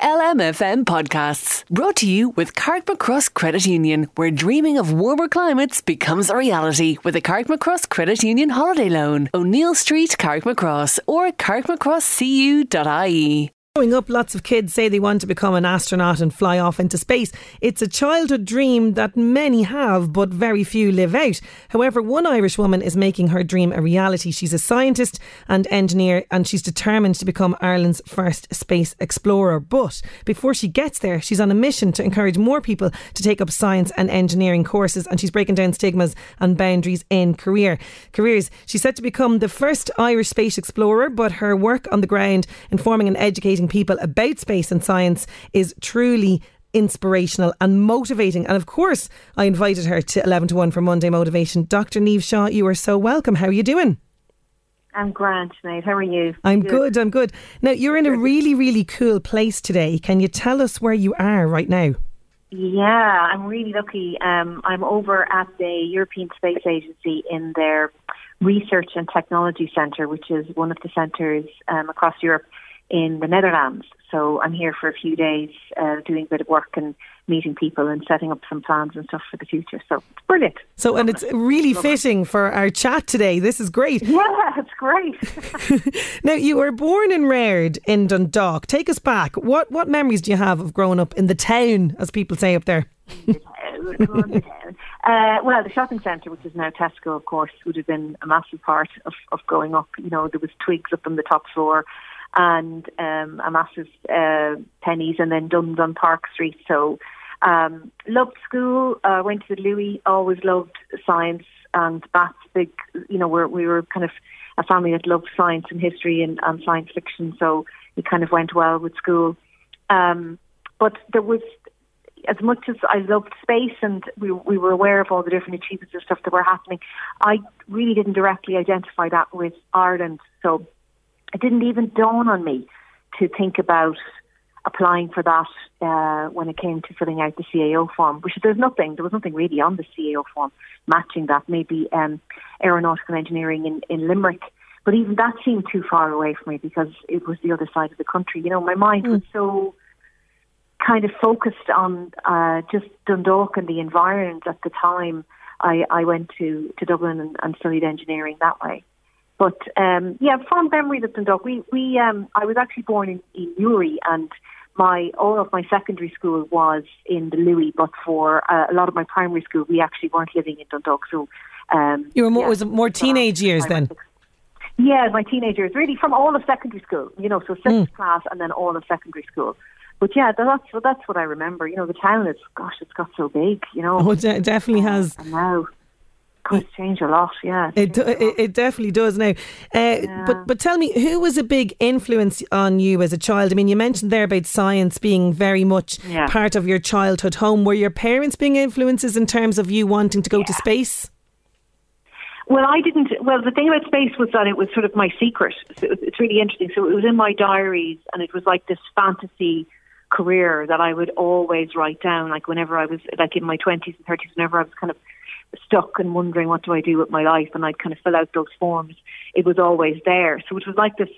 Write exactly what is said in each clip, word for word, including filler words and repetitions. L M F M podcasts brought to you with Carrickmacross Credit Union, where dreaming of warmer climates becomes a reality with a Carrickmacross Credit Union holiday loan. O'Neill Street, Carrickmacross, or carrickmacrosscu.ie. Growing up, lots of kids say they want to become an astronaut and fly off into space. It's a childhood dream that many have, but very few live out. However, one Irish woman is making her dream a reality. She's a scientist and engineer, and she's determined to become Ireland's first space explorer. But before she gets there, she's on a mission to encourage more people to take up science and engineering courses, and she's breaking down stigmas and boundaries in career careers. She's set to become the first Irish space explorer, but her work on the ground, informing and educating people about space and science, is truly inspirational and motivating. And of course, I invited her to eleven to one for Monday Motivation. Doctor Niamh Shaw, you are so welcome. How are you doing? I'm grand, mate. How are you? I'm good. good, I'm good. Now, you're in a really, really cool place today. Can you tell us where you are right now? Yeah, I'm really lucky. Um, I'm over at the European Space Agency in their Research and Technology Centre, which is one of the centres um, across Europe in the Netherlands. So I'm here for a few days uh, doing a bit of work and meeting people and setting up some plans and stuff for the future. So it's brilliant. So, and it's really Love fitting it. for our chat today. This is great. Yeah, it's great. Now, you were born and reared in Dundalk. Take us back. What what memories do you have of growing up in the town, as people say up there? the town, the town. Uh, well, the shopping centre, which is now Tesco, of course, would have been a massive part of, of growing up. You know, there was twigs up on the top floor, and um, a massive uh, pennies, and then Duns on Park Street. So um, loved school, uh, went to the Louie, always loved science, and that's big, you know, we're, we were kind of a family that loved science and history and, and science fiction, so it kind of went well with school. Um, but there was, as much as I loved space and we, we were aware of all the different achievements and stuff that were happening, I really didn't directly identify that with Ireland, so it didn't even dawn on me to think about applying for that uh, when it came to filling out the C A O form, which there's nothing, there was nothing really on the C A O form matching that, maybe um, aeronautical engineering in, in Limerick. But even that seemed too far away for me because it was the other side of the country. You know, my mind mm. was so kind of focused on uh, just Dundalk and the environment at the time. I, I went to, to Dublin and, and studied engineering that way. But um, yeah, fond memories of Dundalk. We, we, um, I was actually born in, in Newry, and my all of my secondary school was in the Louis. But for uh, a lot of my primary school, we actually weren't living in Dundalk. So um, you were more, yeah, was more teenage years then. Yeah, my teenage years, really, from all of secondary school. You know, so sixth mm. class and then all of secondary school. But yeah, that's what that's what I remember. You know, the town is, gosh, it's got so big. You know, oh, it de- definitely has. And now, it's changed a lot, yeah. It, do, it, it definitely does now. Uh, yeah. But but tell me, who was a big influence on you as a child? I mean, you mentioned there about science being very much yeah. part of your childhood home. Were your parents being influences in terms of you wanting to go yeah. to space? Well, I didn't. Well, the thing about space was that it was sort of my secret. So it was, it's really interesting. So it was in my diaries, and it was like this fantasy career that I would always write down. Like whenever I was, like in my twenties and thirties, whenever I was kind of stuck and wondering what do I do with my life, and I'd kind of fill out those forms, it was always there. So it was like this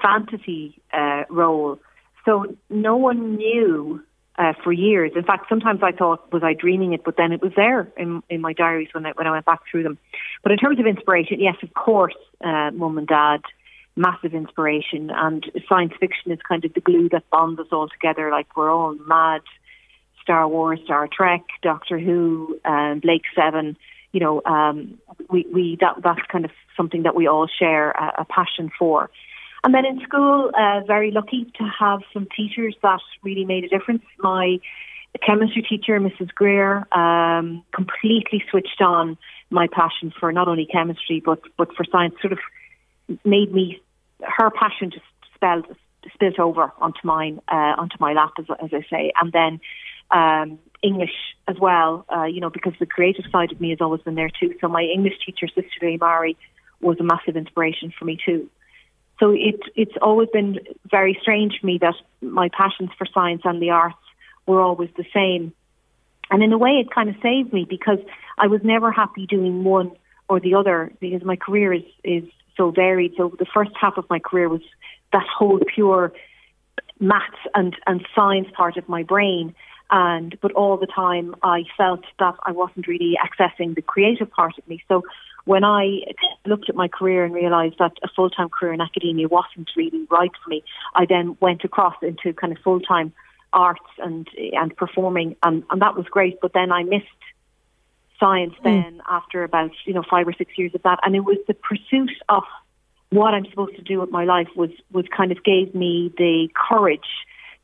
fantasy uh, role. So no one knew uh, for years. In fact, sometimes I thought, was I dreaming it? But then it was there in, in my diaries when I, when I went back through them. But in terms of inspiration, yes, of course, uh, mum and dad, massive inspiration, and science fiction is kind of the glue that bonds us all together. Like we're all mad. Star Wars, Star Trek, Doctor Who, um, Blake Seven, you know, um, we, we that that's kind of something that we all share a, a passion for. And then in school, uh, very lucky to have some teachers that really made a difference. My chemistry teacher, Missus Greer, um, completely switched on my passion for not only chemistry but, but for science, sort of made me, her passion to spell spilt over onto mine, uh, onto my lap, as, as I say. And then um, English as well, uh, you know, because the creative side of me has always been there too. So my English teacher, Sister Mary, was a massive inspiration for me too. So it, it's always been very strange for me that my passions for science and the arts were always the same. And in a way, it kind of saved me, because I was never happy doing one or the other, because my career is, is so varied. So the first half of my career was that whole pure maths and, and science part of my brain. And but all the time I felt that I wasn't really accessing the creative part of me. So when I looked at my career and realised that a full-time career in academia wasn't really right for me, I then went across into kind of full-time arts and and performing, and, and that was great. But then I missed science then mm. after about, you know, five or six years of that. And it was the pursuit of what I'm supposed to do with my life was, was kind of gave me the courage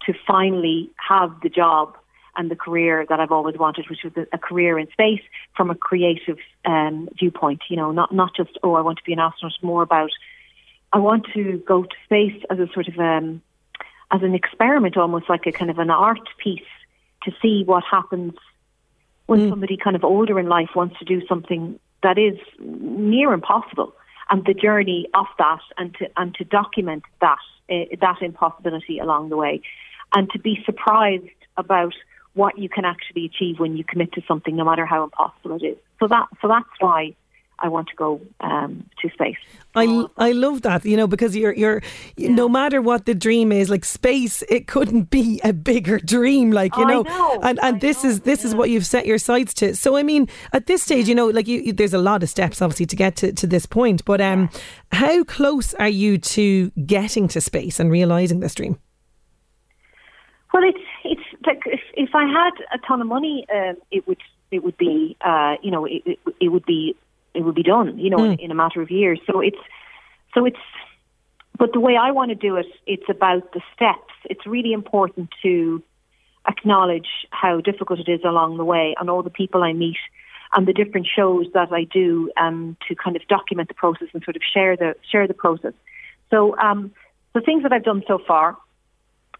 to finally have the job and the career that I've always wanted, which was a career in space from a creative um, viewpoint. You know, not not just, oh, I want to be an astronaut, more about, I want to go to space as a sort of, um, as an experiment, almost like a kind of an art piece, to see what happens when mm. somebody kind of older in life wants to do something that is near impossible, and the journey of that, and to, and to document that, uh, that impossibility along the way, and to be surprised about what you can actually achieve when you commit to something, no matter how impossible it is. So that, so that's why I want to go um, to space. I, I love that, you know, because you're you're yeah. no matter what the dream is, like space, it couldn't be a bigger dream, like, you know, know. and and I this know. is this yeah. is what you've set your sights to. So I mean, at this stage, you know, like you, you there's a lot of steps obviously to get to, to this point, but um, yeah. how close are you to getting to space and realising this dream? Well, it's it's like if, if I had a ton of money, um, it would it would be uh, you know it, it it would be it would be done, you know, mm. in, in a matter of years. So it's so it's, but the way I want to do it, it's about the steps. It's really important to acknowledge how difficult it is along the way, and all the people I meet, and the different shows that I do, um, to kind of document the process and sort of share the share the process. So um, the things that I've done so far.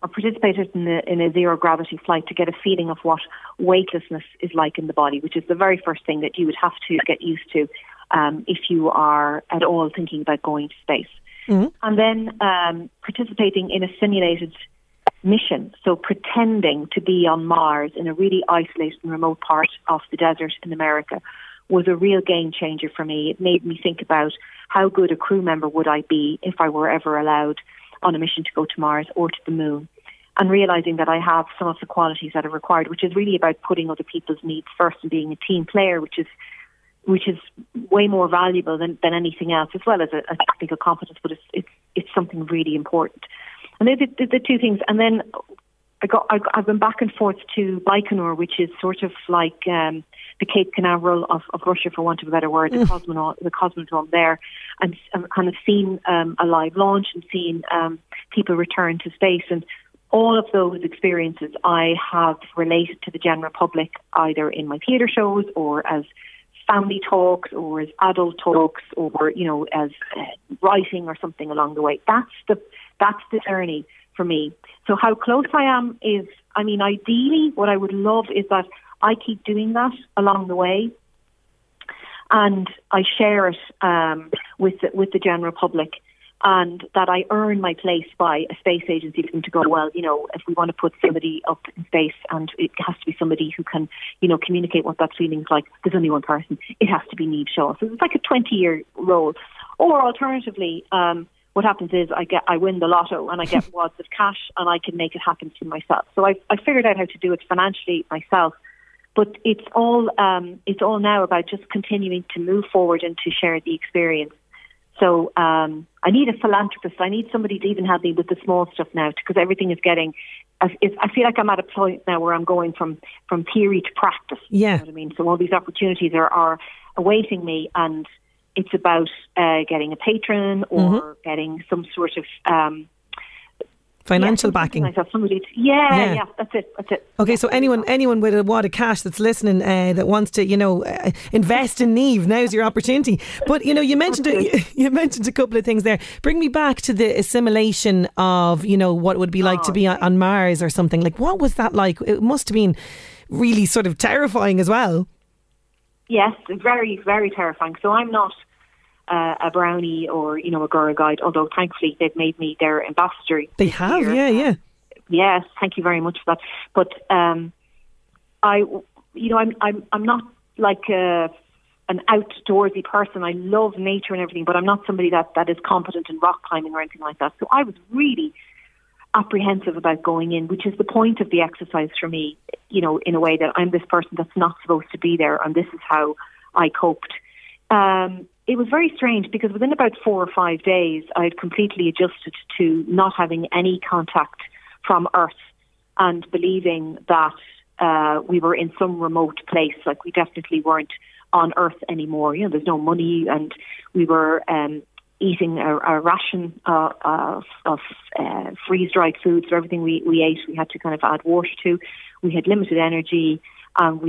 I participated in a, in a zero-gravity flight to get a feeling of what weightlessness is like in the body, which is the very first thing that you would have to get used to um, if you are at all thinking about going to space. Mm-hmm. And then um, participating in a simulated mission, so pretending to be on Mars in a really isolated and remote part of the desert in America, was a real game-changer for me. It made me think about how good a crew member would I be if I were ever allowed on a mission to go to Mars or to the moon, and realising that I have some of the qualities that are required, which is really about putting other people's needs first and being a team player, which is which is way more valuable than, than anything else, as well as a, a technical competence, but it's, it's it's something really important. And they're the, the, the two things. And then I got, I got, I've been back and forth to Baikonur, which is sort of like um, the Cape Canaveral of, of Russia, for want of a better word, the mm. cosmonaut, the cosmodrome there, and, and kind of seen um, a live launch and seen um, people return to space. And all of those experiences I have related to the general public, either in my theatre shows or as family talks or as adult talks or, you know, as uh, writing or something along the way. That's the that's the journey for me. So how close I am is, I mean, ideally what I would love is that I keep doing that along the way, and I share it um, with the, with the general public, and that I earn my place by a space agency for them to go, well, you know, if we want to put somebody up in space, and it has to be somebody who can, you know, communicate what that feeling's like, there's only one person, it has to be Niamh Shaw. So it's like a twenty-year role. Or alternatively, um, what happens is I get I win the lotto and I get wads of cash and I can make it happen for myself. So I I figured out how to do it financially myself, but it's all um, it's all now about just continuing to move forward and to share the experience. So um, I need a philanthropist. I need somebody to even help me with the small stuff now, because everything is getting. I, I feel like I'm at a point now where I'm going from, from theory to practice. Yeah, you know what I mean. So all these opportunities are, are awaiting me, and it's about uh, getting a patron or mm-hmm. getting some sort of um, Financial yeah, backing. Like that. Somebody to, yeah, yeah, yeah, that's it, that's it. Okay, so anyone anyone with a wad of cash that's listening uh, that wants to, you know, uh, invest in Niamh, now's your opportunity. But, you know, you mentioned a, you mentioned a couple of things there. Bring me back to the assimilation of, you know, what it would be like oh, to be on, on Mars or something. Like, what was that like? It must have been really sort of terrifying as well. Yes, very, very terrifying. So I'm not... Uh, a brownie or, you know, a Gora guide, although thankfully they've made me their ambassador. They have, yeah, yeah. Yes, thank you very much for that. But, um, I, you know, I'm I'm I'm not like a, an outdoorsy person. I love nature and everything, but I'm not somebody that, that is competent in rock climbing or anything like that. So I was really apprehensive about going in, which is the point of the exercise for me, you know, in a way that I'm this person that's not supposed to be there, and this is how I coped. Um, It was very strange because within about four or five days, I had completely adjusted to not having any contact from Earth and believing that uh, we were in some remote place. Like, we definitely weren't on Earth anymore. You know, there's no money, and we were um, eating a, a ration uh, of, of uh, freeze-dried foods. So everything we, we ate, we had to kind of add water to. We had limited energy, and we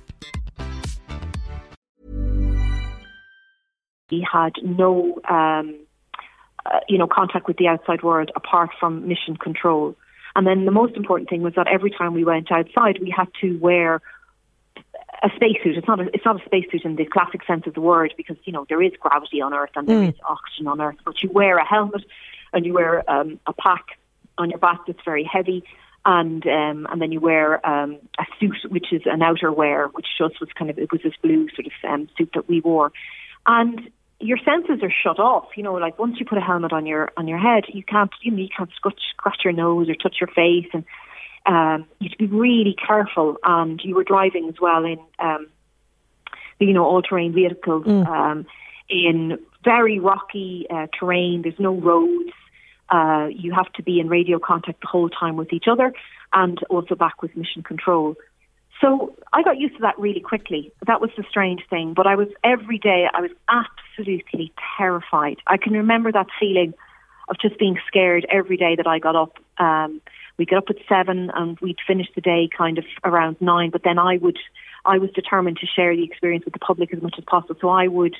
He had no, um, uh, you know, contact with the outside world apart from mission control. And then the most important thing was that every time we went outside, we had to wear a spacesuit. It's not a, it's not a spacesuit in the classic sense of the word, because, you know, there is gravity on Earth and there mm. is oxygen on Earth. But you wear a helmet and you wear um, a pack on your back that's very heavy. And um, and then you wear um, a suit, which is an outerwear, which just was kind of, it was this blue sort of um, suit that we wore. And your senses are shut off, you know, like once you put a helmet on your on your head, you can't, you know, you can't scratch, scratch your nose or touch your face, and um, you have to be really careful. And you were driving as well in, um, you know, all-terrain vehicles mm. um, in very rocky uh, terrain. There's no roads. Uh, you have to be in radio contact the whole time with each other, and also back with mission control. So I got used to that really quickly. That was the strange thing. But I was, every day, I was absolutely terrified. I can remember that feeling of just being scared every day that I got up. Um, we got up at seven and we'd finish the day kind of around nine. But then I would, I was determined to share the experience with the public as much as possible. So I would,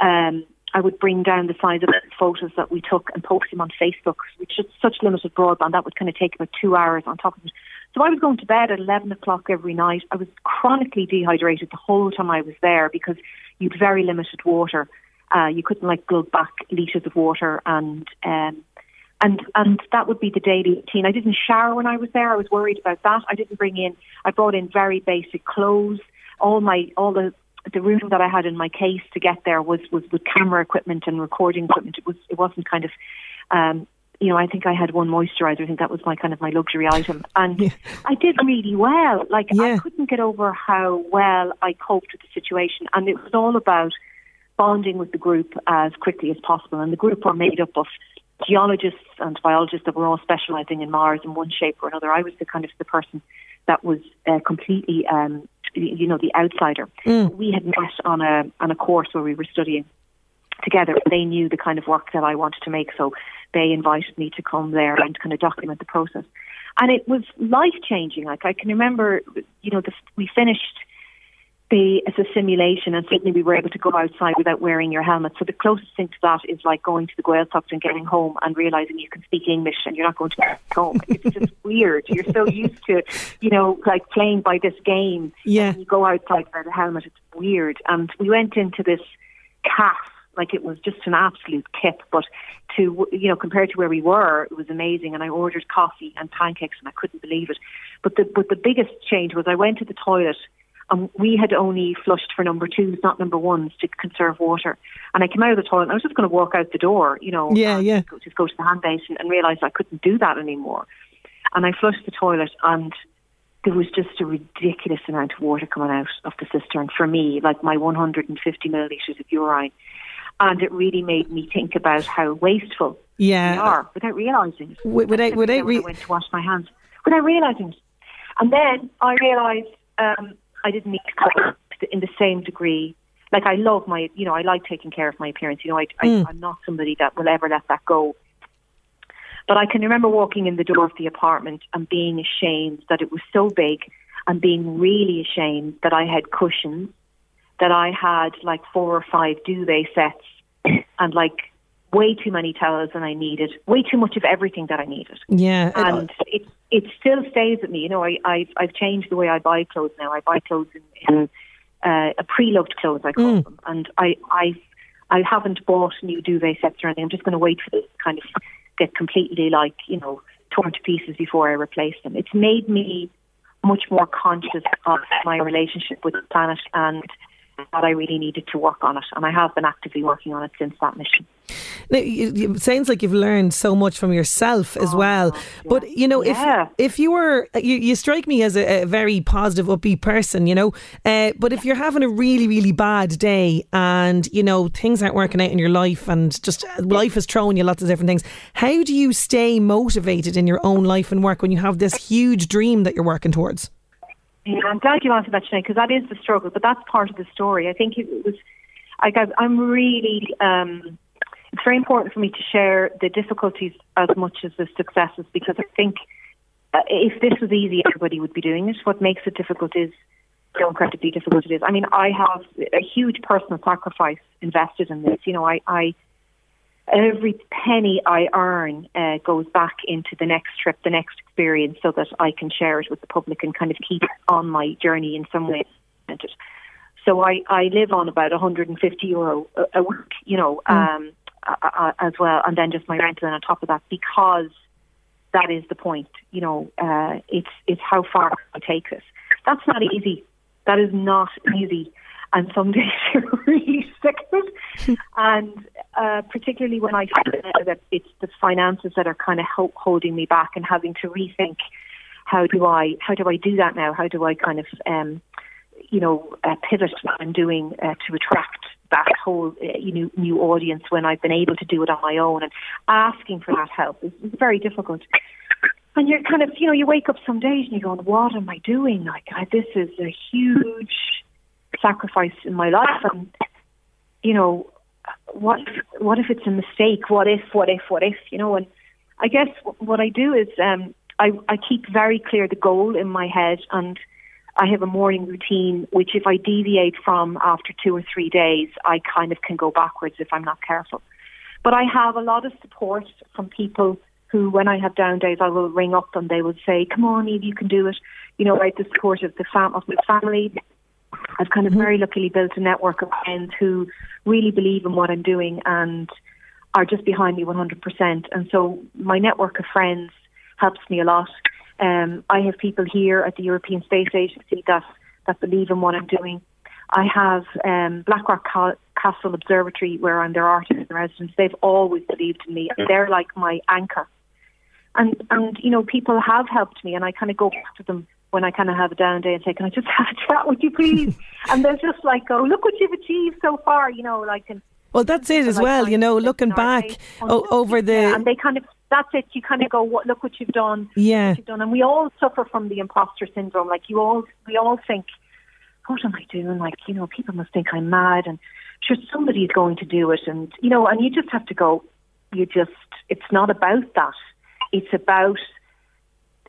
um, I would bring down the size of the photos that we took and post them on Facebook, which is such limited broadband. That would kind of take about two hours on top of it. So I was going to bed at eleven o'clock every night. I was chronically dehydrated the whole time I was there because you had very limited water. Uh, you couldn't like glug back litres of water, and um, and and that would be the daily routine. I didn't shower when I was there. I was worried about that. I didn't bring in, I brought in very basic clothes. All my, all the, the room that I had in my case to get there was, was with camera equipment and recording equipment. It was, it wasn't kind of... Um, you know, I think I had one moisturizer. I think that was my kind of my luxury item. And yeah. I did really well. Like, yeah. I couldn't get over how well I coped with the situation. And it was all about bonding with the group as quickly as possible. And the group were made up of geologists and biologists that were all specializing in Mars in one shape or another. I was the kind of the person that was uh, completely, um, you know, the outsider. Mm. We had met on a on a course where we were studying together. They knew the kind of work that I wanted to make, so they invited me to come there and kind of document the process. And it was life-changing. Like, I can remember, you know, the, we finished, be as a simulation, and certainly we were able to go outside without wearing your helmet. So the closest thing to that is like going to the Gaeltacht and getting home and realising you can speak English and you're not going to get home. It's just weird. You're so used to, you know, like playing by this game. Yeah. And you go outside without a helmet. It's weird. And we went into this calf, like it was just an absolute tip, but to, you know, compared to where we were, it was amazing. And I ordered coffee and pancakes and I couldn't believe it. But the, but the biggest change was I went to the toilet. And we had only flushed for number twos, not number ones, to conserve water. And I came out of the toilet and I was just going to walk out the door, you know, yeah, yeah. Go, just go to the hand basin, and realised I couldn't do that anymore. And I flushed the toilet and there was just a ridiculous amount of water coming out of the cistern for me, like my one hundred fifty millilitres of urine. And it really made me think about how wasteful yeah. we are without realising it. W- without, without re- I went to wash my hands without realising it. And then I realised... Um, I didn't need to cover in the same degree. Like, I love my, you know, I like taking care of my appearance. You know, I, I, mm. I'm not somebody that will ever let that go. But I can remember walking in the door of the apartment and being ashamed that it was so big, and being really ashamed that I had cushions, that I had like four or five duvet sets and like way too many towels than I needed, way too much of everything that I needed. Yeah. And it's, it still stays with me. You know, I, I've, I've changed the way I buy clothes now. I buy clothes in, in uh, a pre-loved clothes, I call mm. them. And I, I I haven't bought new duvet sets or anything. I'm just going to wait for them to kind of get completely, like, you know, torn to pieces before I replace them. It's made me much more conscious of my relationship with the planet, and that I really needed to work on it. And I have been actively working on it since that mission. Now, it sounds like you've learned so much from yourself as oh, well. Yeah. But, you know, yeah. if if you were, you, you strike me as a, a very positive, upbeat person, you know, uh, but if you're having a really, really bad day and, you know, things aren't working out in your life and just life is throwing you lots of different things, how do you stay motivated in your own life and work when you have this huge dream that you're working towards? Yeah, I'm glad you answered that, Sinead, because that is the struggle, but that's part of the story. I think it was, I guess, I'm really... Um, It's very important for me to share the difficulties as much as the successes, because I think uh, if this was easy, everybody would be doing it. What makes it difficult is how incredibly difficult it is. I mean, I have a huge personal sacrifice invested in this. You know, I, I every penny I earn uh, goes back into the next trip, the next experience, so that I can share it with the public and kind of keep on my journey in some way. So I, I live on about one hundred fifty euro a, a week, you know, um, mm. Uh, as well, and then just my rental on top of that, because that is the point. You know, uh, it's it's how far I take this. That's not easy. That is not easy, and some days you're really sick of it. And uh, particularly when I find out that it's the finances that are kind of holding me back, and having to rethink how do I how do I do that now? How do I kind of um, you know uh, pivot what I'm doing uh, to attract that whole uh, you know, new audience when I've been able to do it on my own, and asking for that help is very difficult. And you're kind of, you know, you wake up some days and you're going, what am I doing? Like, I, this is a huge sacrifice in my life. And, you know, what what if it's a mistake? What if, what if, what if, you know? And I guess what I do is um, I, I keep very clear the goal in my head, and I have a morning routine, which if I deviate from after two or three days, I kind of can go backwards if I'm not careful. But I have a lot of support from people who, when I have down days, I will ring up and they will say, come on, Niamh, you can do it. You know, I have the support of the fam- of my family. I've kind of mm-hmm. very luckily built a network of friends who really believe in what I'm doing and are just behind me one hundred percent. And so my network of friends helps me a lot. Um, I have people here at the European Space Agency that, that believe in what I'm doing. I have um, Blackrock Castle Observatory, where I'm their artist in residence. They've always believed in me. They're like my anchor. And, and you know, people have helped me, and I kind of go back to them when I kind of have a down day and say, can I just have a chat with you, please? And they're just like, oh, look what you've achieved so far, you know, like... And, well, that's it as like, well, you know, looking back o- over the... Yeah, and they kind of... That's it. You kind of go, what, look what you've done. Yeah. What you've done. And we all suffer from the imposter syndrome. Like, you all, we all think, what am I doing? Like, you know, people must think I'm mad, and sure, somebody's going to do it. And, you know, and you just have to go, you just, it's not about that. It's about,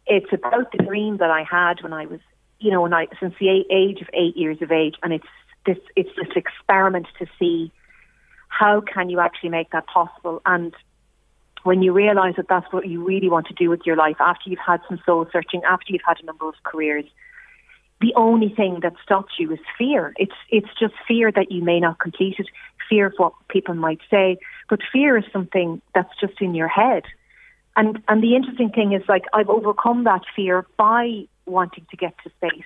it's about the dream that I had when I was you know, and I, since the age of eight years of age, and it's this it's this experiment to see how can you actually make that possible. And when you realise that that's what you really want to do with your life, after you've had some soul searching, after you've had a number of careers, the only thing that stops you is fear. It's it's just fear that you may not complete it, fear of what people might say, but fear is something that's just in your head. And and the interesting thing is, like, I've overcome that fear by wanting to get to space,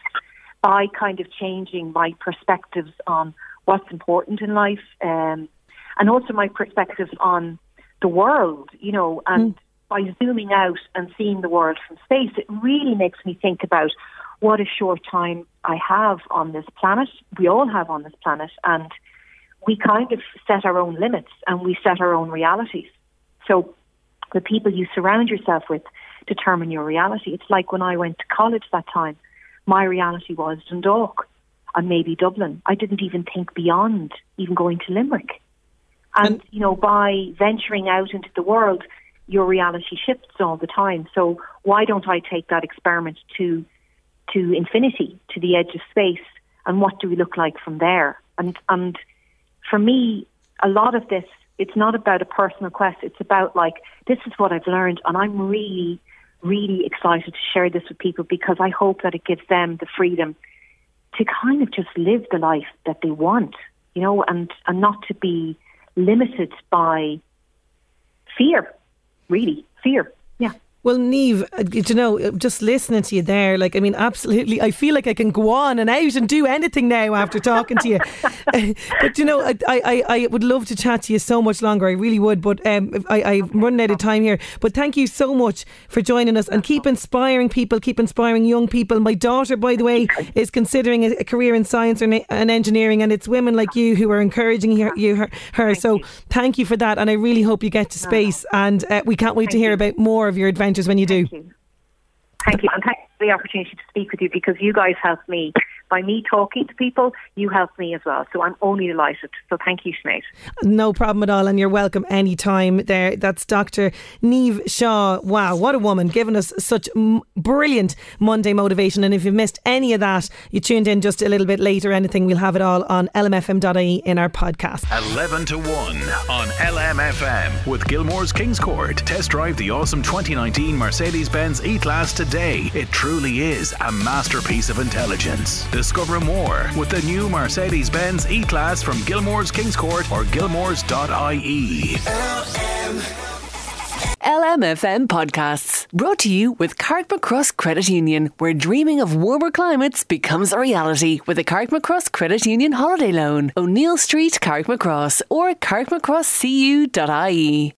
by kind of changing my perspectives on what's important in life, um, and also my perspectives on the world, you know, and mm. by zooming out and seeing the world from space, it really makes me think about what a short time I have on this planet. We all have on this planet, and we kind of set our own limits and we set our own realities. So the people you surround yourself with determine your reality. It's like when I went to college that time, my reality was Dundalk and maybe Dublin. I didn't even think beyond even going to Limerick. And, you know, by venturing out into the world, your reality shifts all the time. So why don't I take that experiment to to infinity, to the edge of space, and what do we look like from there? And and for me, a lot of this, it's not about a personal quest. It's about, like, this is what I've learned, and I'm really, really excited to share this with people because I hope that it gives them the freedom to kind of just live the life that they want, you know, and, and not to be limited by fear, really, fear, yeah. Well, Niamh, you know, just listening to you there, like, I mean, absolutely, I feel like I can go on and out and do anything now after talking to you. But, you know, I, I, I would love to chat to you so much longer. I really would. But um, I, I'm running out of time here. But thank you so much for joining us, and keep inspiring people, keep inspiring young people. My daughter, by the way, is considering a, a career in science or na- and engineering, and it's women like you who are encouraging her. You, her, her. Thank so you. Thank you for that. And I really hope you get to space, and uh, we can't wait thank to hear you. about more of your adventures when you do. Thank you. Thank you. And thanks for the opportunity to speak with you, because you guys helped me. By me talking to people, you helped me as well. So I'm only delighted. So thank you, Sinead. No problem at all. And you're welcome anytime there. That's Doctor Niamh Shaw. Wow, what a woman, giving us such m- brilliant Monday motivation. And if you missed any of that, you tuned in just a little bit later, anything, we'll have it all on L M F M dot I E in our podcast. eleven to one on L M F M with Gilmore's Kings Court. Test drive the awesome twenty nineteen Mercedes-Benz E-Class today. It truly is a masterpiece of intelligence. Discover more with the new Mercedes-Benz E-Class from Gilmore's Kings Court or gilmores dot I E. L M F M podcasts brought to you with Carrickmacross Credit Union, where dreaming of warmer climates becomes a reality with a Carrickmacross Credit Union holiday loan. O'Neill Street, Carrickmacross, or carrickmacrosscu dot I E.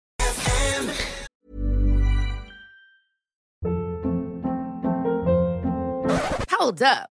Hold up.